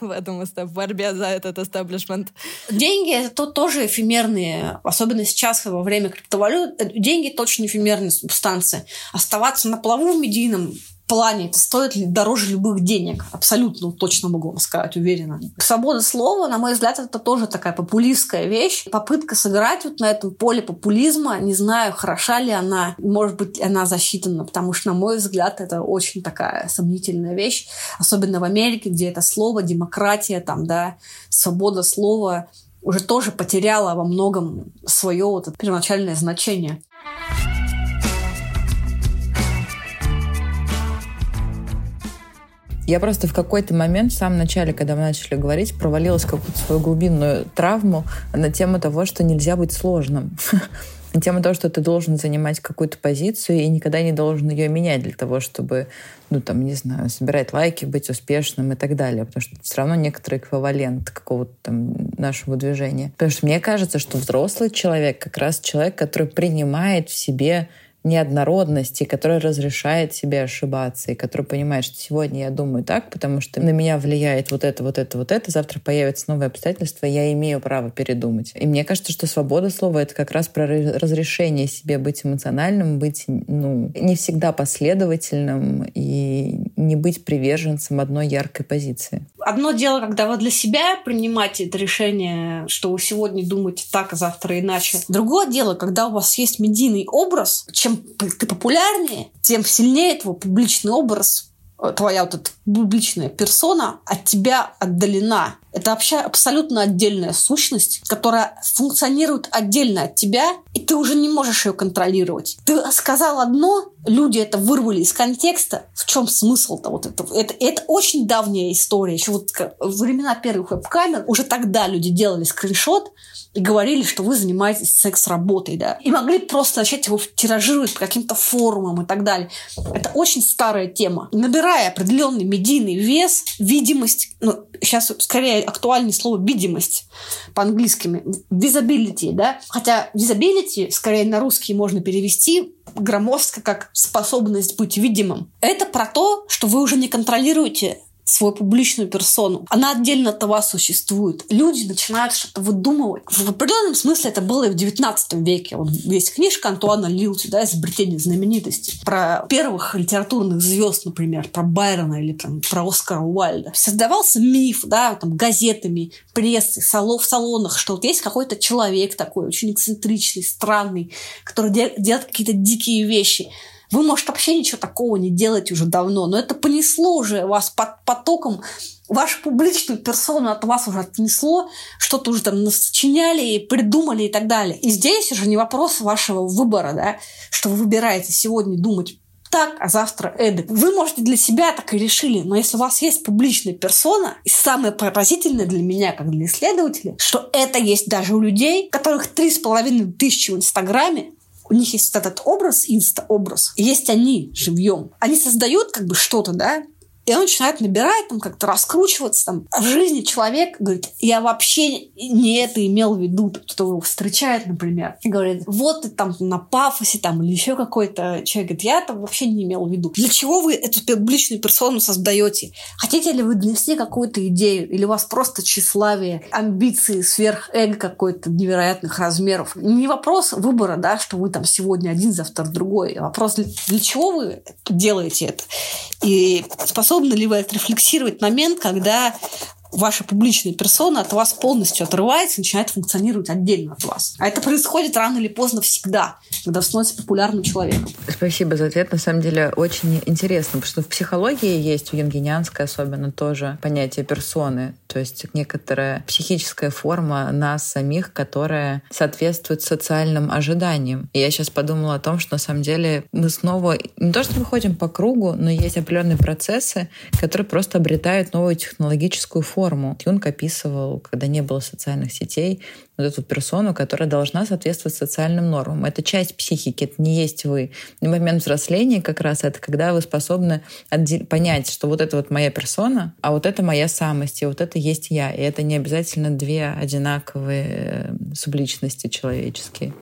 в борьбе за этот истеблишмент. Деньги — это тоже эфемерные, особенно сейчас во время криптовалют. Деньги — это очень эфемерные субстанции. Оставаться на плаву в медийном плане это стоит ли дороже любых денег? Абсолютно точно могу вам сказать, уверенно. Свобода слова, на мой взгляд, это тоже такая популистская вещь. Попытка сыграть вот на этом поле популизма, не знаю, хороша ли она, может быть, она засчитана, потому что, на мой взгляд, это очень такая сомнительная вещь, особенно в Америке, где это слово, демократия, там, да, свобода слова уже тоже потеряла во многом свое вот это первоначальное значение. Я просто в какой-то момент, в самом начале, когда мы начали говорить, провалилась в какую-то свою глубинную травму на тему того, что нельзя быть сложным. На тему того, что ты должен занимать какую-то позицию и никогда не должен ее менять для того, чтобы, ну, там, не знаю, собирать лайки, быть успешным и так далее. Потому что это все равно некоторый эквивалент какого-то там нашего движения. Потому что мне кажется, что взрослый человек как раз человек, который принимает в себе неоднородности, которая разрешает себе ошибаться, и который понимает, что сегодня я думаю так, потому что на меня влияет вот это, вот это, вот это, завтра появятся новые обстоятельства, я имею право передумать. И мне кажется, что свобода слова — это как раз про разрешение себе быть эмоциональным, быть, ну, не всегда последовательным и не быть приверженцем одной яркой позиции. Одно дело, когда вы для себя принимаете это решение, что вы сегодня думаете так, а завтра иначе. Другое дело, когда у вас есть медийный образ, чем ты популярнее, тем сильнее твой публичный образ, твоя вот эта публичная персона от тебя отдалена. Это вообще абсолютно отдельная сущность, которая функционирует отдельно от тебя, и ты уже не можешь ее контролировать. Ты сказал одно, люди это вырвали из контекста. В чем смысл-то вот этого? Это очень давняя история. Еще вот в времена первых веб-камер уже тогда люди делали скриншот и говорили, что вы занимаетесь секс-работой, да. И могли просто начать его тиражировать по каким-то форумам и так далее. Это очень старая тема. Набирая определенный медийный вес, видимость, ну, сейчас скорее актуальнее слово «видимость» по-английски, «visibility», да. Хотя «visibility» скорее на русский можно перевести громоздко как «способность быть видимым». Это про то, что вы уже не контролируете свою публичную персону. Она отдельно от вас существует. Люди начинают что-то выдумывать. В определенном смысле это было и в 19 веке. Вот есть книжка Антуана Лилти, да, «Изобретение знаменитостей», про первых литературных звезд, например, про Байрона или там, про Оскара Уайльда. Создавался миф, да, там, газетами, прессой, в салонах, что вот есть какой-то человек такой, очень эксцентричный, странный, который делает какие-то дикие вещи. Вы, может, вообще ничего такого не делаете уже давно, но это понесло уже вас под потоком, вашу публичную персону от вас уже отнесло, что-то уже там насочиняли, придумали и так далее. И здесь уже не вопрос вашего выбора, да, что вы выбираете сегодня думать так, а завтра эдак. Вы, можете для себя так и решили, но если у вас есть публичная персона, и самое поразительное для меня, как для исследователя, что это есть даже у людей, которых 3500 в Инстаграме, у них есть этот образ, инста-образ. Есть они живьем. Они создают как бы что-то, да? И он начинает набирать, там как-то раскручиваться. Там. В жизни человек говорит, я вообще не это имел в виду. Кто его встречает, например, и говорит, вот ты там на пафосе там, или еще какой-то человек. Говорит, я там вообще не имел в виду. Для чего вы эту публичную персону создаете? Хотите ли вы донести какую-то идею? Или у вас просто тщеславие, амбиции, сверхэго какой-то невероятных размеров? Не вопрос выбора, да, что вы там сегодня один, завтра другой. Вопрос, для чего вы делаете это? И способны ли вы отрефлексировать момент, когда ваша публичная персона от вас полностью отрывается и начинает функционировать отдельно от вас? А это происходит рано или поздно всегда, когда становится популярным человеком. Спасибо за ответ. На самом деле очень интересно, потому что в психологии есть, у юнгинианской особенно, тоже понятие персоны. То есть некоторая психическая форма нас самих, которая соответствует социальным ожиданиям. И я сейчас подумала о том, что на самом деле мы снова не то что мы ходим по кругу, но есть определенные процессы, которые просто обретают новую технологическую форму. Юнг описывал, когда не было социальных сетей, вот эту персону, которая должна соответствовать социальным нормам. Это часть психики, это не есть вы. И момент взросления как раз это когда вы способны понять, что вот это вот моя персона, а вот это моя самость, и вот это есть я. И это не обязательно две одинаковые субличности человеческие.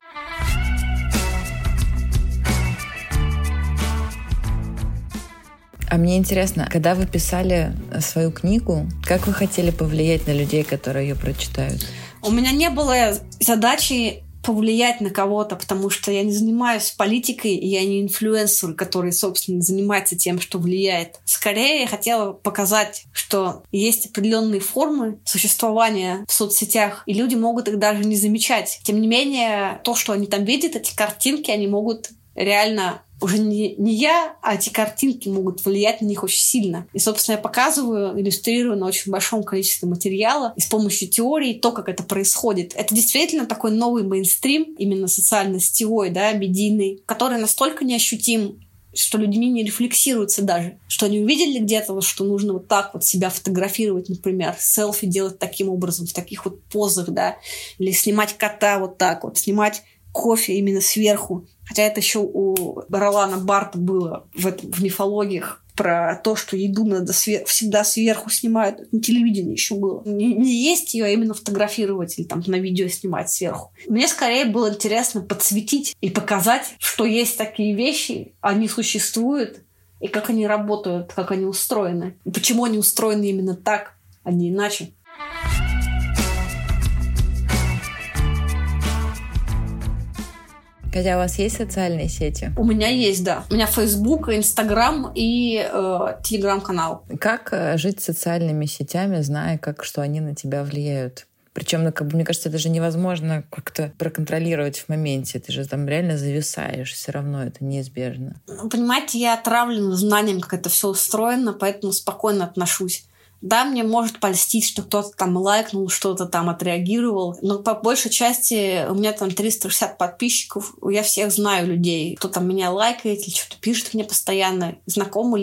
А мне интересно, когда вы писали свою книгу, как вы хотели повлиять на людей, которые ее прочитают? У меня не было задачи повлиять на кого-то, потому что я не занимаюсь политикой, и я не инфлюенсер, который, собственно, занимается тем, что влияет. Скорее, я хотела показать, что есть определенные формы существования в соцсетях, и люди могут их даже не замечать. Тем не менее, то, что они там видят, эти картинки, они могут реально... Уже не я, а эти картинки могут влиять на них очень сильно. И, собственно, я показываю, иллюстрирую на очень большом количестве материала и с помощью теории то, как это происходит. Это действительно такой новый мейнстрим, именно социально-сетевой, да, медийный, который настолько неощутим, что людьми не рефлексируется даже. Что они увидели где-то, вот, что нужно вот так вот себя фотографировать, например, селфи делать таким образом, в таких вот позах, да, или снимать кота вот так вот, снимать кофе именно сверху. Хотя это еще у Ролана Барта было в мифологиях про то, что еду надо всегда сверху снимают. На телевидении еще было. Не есть ее, а именно фотографировать или там на видео снимать сверху. Мне скорее было интересно подсветить и показать, что есть такие вещи, они существуют, и как они работают, как они устроены. И почему они устроены именно так, а не иначе. Хотя у вас есть социальные сети? У меня есть, да. У меня Facebook, Инстаграм и Телеграм-канал. Как жить социальными сетями, зная, что они на тебя влияют? Причем, мне кажется, это же невозможно как-то проконтролировать в моменте. Ты же там реально зависаешь. Все равно это неизбежно. Понимаете, я отравлена знанием, как это все устроено, поэтому спокойно отношусь. Да, мне может польстить, что кто-то там лайкнул, что-то там отреагировал, но по большей части у меня там 360 подписчиков, я всех знаю людей, кто там меня лайкает или что-то пишет мне постоянно, знакомы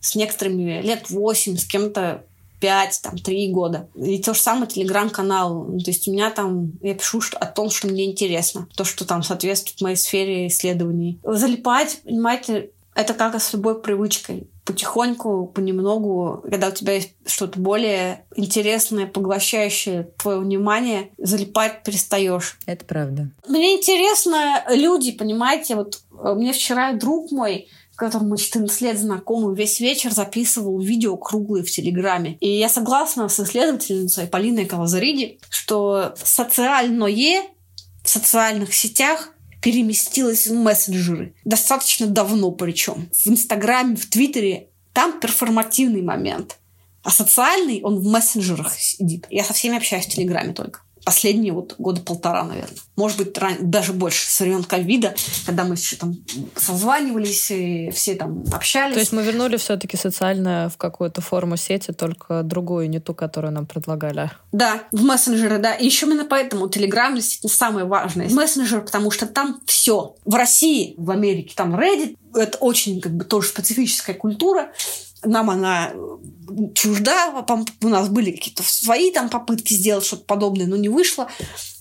с некоторыми лет 8, с кем-то 5, там, 3 года. И то же самое телеграм-канал. То есть у меня там... Я пишу о том, что мне интересно, то, что там соответствует моей сфере исследований. Залипать, понимаете, это как с любой привычкой. Потихоньку, понемногу, когда у тебя есть что-то более интересное, поглощающее твое внимание, залипать перестаешь. Это правда. Мне интересно люди, понимаете, вот мне вчера друг мой, которому 14 лет знакомы, весь вечер записывал видео круглые в Телеграме. И я согласна с исследовательницей Полиной Калазариди, что социальное в социальных сетях переместилась в мессенджеры. Достаточно давно причем. В Инстаграме, в Твиттере. Там перформативный момент. А социальный, он в мессенджерах сидит. Я со всеми общаюсь в Телеграме только. Последние года полтора, наверное. Может быть, даже больше. Со времен ковида, когда мы еще там созванивались и все там общались. То есть мы вернули все-таки социально в какую-то форму сети, только другую, не ту, которую нам предлагали. Да, в мессенджеры, да. И еще именно поэтому Телеграм действительно самое важное. Мессенджер, потому что там все. В России, в Америке там Редит. Это очень тоже специфическая культура. Нам она чужда. У нас были какие-то свои там попытки сделать что-то подобное, но не вышло.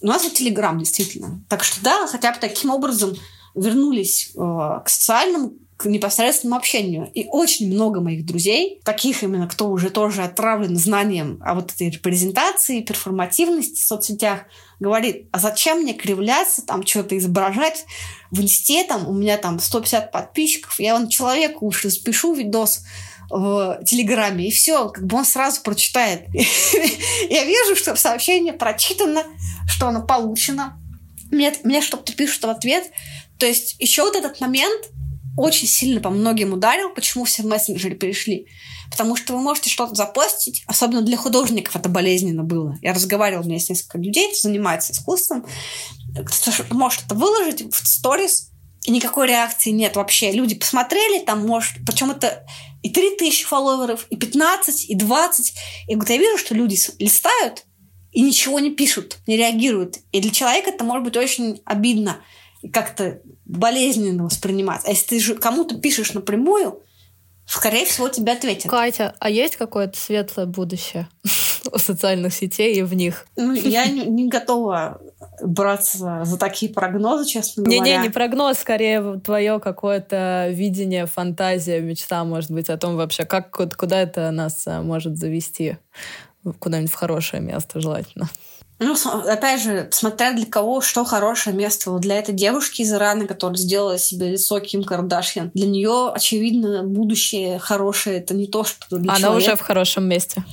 У нас вот Телеграм, действительно. Так что да, хотя бы таким образом вернулись к социальному к непосредственному общению. И очень много моих друзей, таких именно, кто уже тоже отравлен знанием о вот этой репрезентации, перформативности в соцсетях, говорит, а зачем мне кривляться, там что-то изображать в инсте, там у меня там 150 подписчиков, я вон человеку уж запишу видос в Телеграме, и все, как бы он сразу прочитает. Я вижу, что сообщение прочитано, что оно получено, мне что-то пишут в ответ. То есть еще вот этот момент очень сильно по многим ударил, почему все в мессенджеры перешли. Потому что вы можете что-то запостить, особенно для художников это болезненно было. Я разговаривала, у меня есть несколько людей, кто занимается искусством, кто может это выложить в сторис, и никакой реакции нет вообще. Люди посмотрели, там, может, причем это и 3000 фолловеров, и 15, и 20. И вот я вижу, что люди листают и ничего не пишут, не реагируют. И для человека это может быть очень обидно, как-то болезненно воспринимать. А если ты же кому-то пишешь напрямую, скорее всего, тебе ответят. Катя, а есть какое-то светлое будущее у социальных сетей и в них? Ну, я не готова браться за такие прогнозы, честно говоря. Не прогноз, скорее твое какое-то видение, фантазия, мечта, может быть, о том вообще, как, куда это нас может завести, куда-нибудь в хорошее место желательно. Ну, опять же, смотря для кого, что хорошее место. Вот для этой девушки из Ирана, которая сделала себе лицо Ким Кардашьян, для нее, очевидно, будущее хорошее. Это не то, что для человека. Она уже в хорошем месте.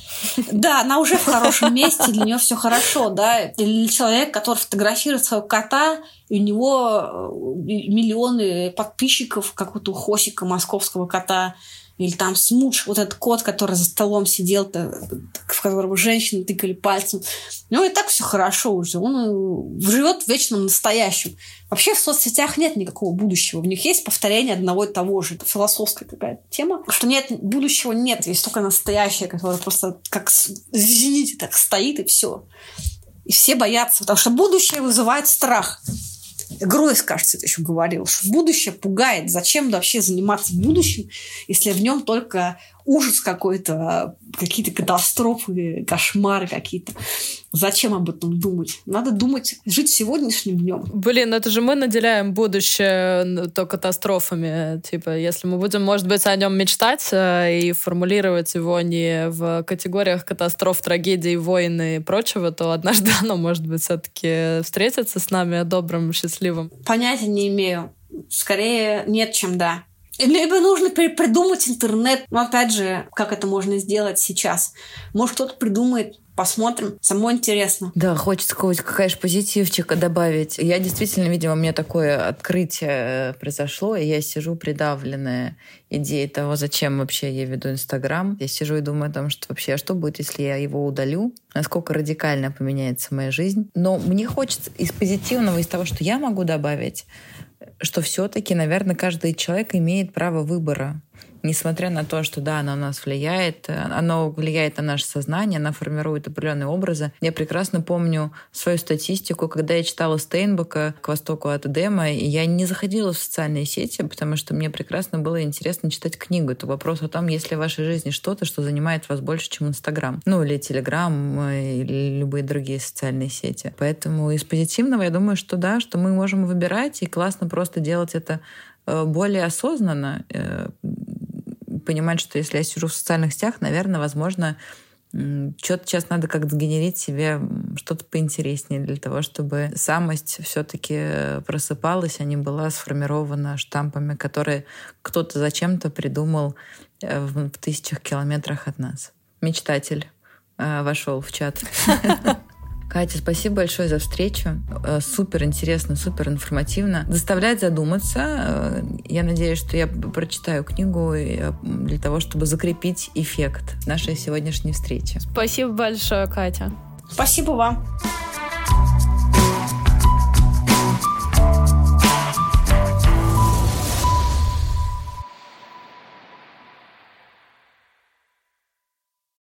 Да, она уже в хорошем месте, для нее все хорошо, да. Или человек, который фотографирует своего кота, и у него миллионы подписчиков, как вот у Хосика, московского кота. Или там Смудж, вот этот кот, который за столом сидел, в которого женщины тыкали пальцем. Ну и так все хорошо уже. Он живет в вечном настоящем. Вообще в соцсетях нет никакого будущего. В них есть повторение одного и того же. Это философская какая-то тема. Что нет, будущего нет. Есть только настоящее, которое просто как, извините, так стоит и все. И все боятся. Потому что будущее вызывает страх. Гройс, кажется, это еще говорил, что будущее пугает. Зачем вообще заниматься будущим, если в нем только ужас какой-то, какие-то катастрофы, кошмары какие-то. Зачем об этом думать? Надо думать, жить сегодняшним днем. Блин, это же мы наделяем будущее то катастрофами. Типа, если мы будем, может быть, о нем мечтать и формулировать его не в категориях катастроф, трагедий, войн и прочего, то однажды оно, может быть, все-таки встретится с нами добрым, счастливым. Понятия не имею. Скорее нет, чем да. Либо нужно придумать интернет. Но, опять же, как это можно сделать сейчас? Может, кто-то придумает, посмотрим. Само интересно. Да, хочется какой-то позитивчика добавить. Я действительно, видимо, у меня такое открытие произошло, и я сижу придавленная идеей того, зачем вообще я веду Инстаграм. Я сижу и думаю о том, что вообще, что будет, если я его удалю? Насколько радикально поменяется моя жизнь? Но мне хочется из позитивного, из того, что я могу добавить, что все-таки, наверное, каждый человек имеет право выбора. Несмотря на то, что, да, оно на нас влияет, оно влияет на наше сознание, оно формирует определенные образы. Я прекрасно помню свою статистику, когда я читала Стейнбека «К востоку от Эдема», и я не заходила в социальные сети, потому что мне прекрасно было интересно читать книгу. Это вопрос о том, есть ли в вашей жизни что-то, что занимает вас больше, чем Инстаграм. Ну, или Телеграм, или любые другие социальные сети. Поэтому из позитивного я думаю, что да, что мы можем выбирать, и классно просто делать это более осознанно, понимать, что если я сижу в социальных сетях, наверное, возможно, что-то сейчас надо как-то генерить себе что-то поинтереснее для того, чтобы самость все-таки просыпалась, а не была сформирована штампами, которые кто-то зачем-то придумал в тысячах километрах от нас. Мечтатель вошел в чат. Катя, спасибо большое за встречу. Супер интересно, супер информативно. Заставляет задуматься. Я надеюсь, что я прочитаю книгу для того, чтобы закрепить эффект нашей сегодняшней встречи. Спасибо большое, Катя. Спасибо вам.